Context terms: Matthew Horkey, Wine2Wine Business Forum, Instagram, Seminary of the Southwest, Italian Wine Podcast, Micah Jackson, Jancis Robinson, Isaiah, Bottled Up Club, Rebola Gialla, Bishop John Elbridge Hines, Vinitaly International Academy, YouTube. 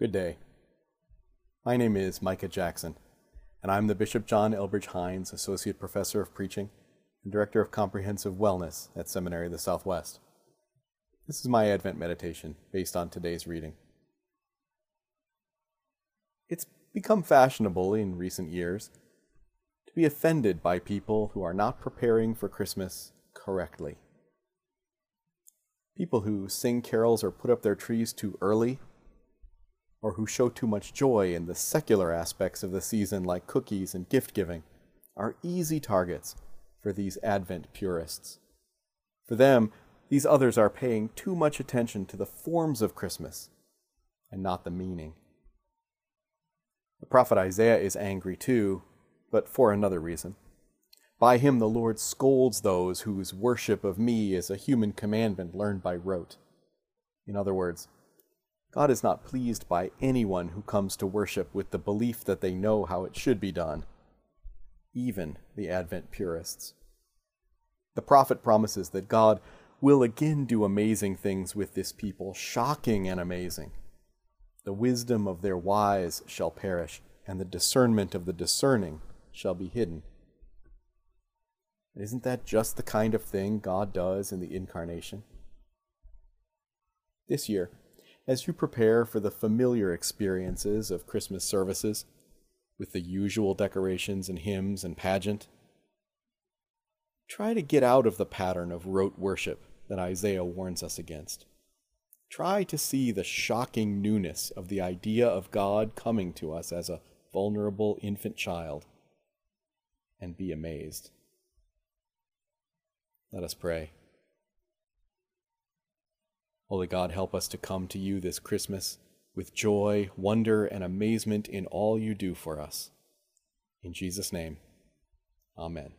Good day. My name is Micah Jackson, and I'm the Bishop John Elbridge Hines Associate Professor of Preaching and Director of Comprehensive Wellness at Seminary of the Southwest. This is my Advent meditation based on today's reading. It's become fashionable in recent years to be offended by people who are not preparing for Christmas correctly. People who sing carols or put up their trees too early, or who show too much joy in the secular aspects of the season like cookies and gift-giving, are easy targets for these Advent purists. For them, these others are paying too much attention to the forms of Christmas and not the meaning. The prophet Isaiah is angry too, but for another reason. By him the Lord scolds those whose worship of me is a human commandment learned by rote. In other words, God is not pleased by anyone who comes to worship with the belief that they know how it should be done, even the Advent purists. The prophet promises that God will again do amazing things with this people, shocking and amazing. The wisdom of their wise shall perish, and the discernment of the discerning shall be hidden. Isn't that just the kind of thing God does in the Incarnation? This year, as you prepare for the familiar experiences of Christmas services, with the usual decorations and hymns and pageant, try to get out of the pattern of rote worship that Isaiah warns us against. Try to see the shocking newness of the idea of God coming to us as a vulnerable infant child, and be amazed. Let us pray. Holy God, help us to come to you this Christmas with joy, wonder, and amazement in all you do for us. In Jesus' name, amen.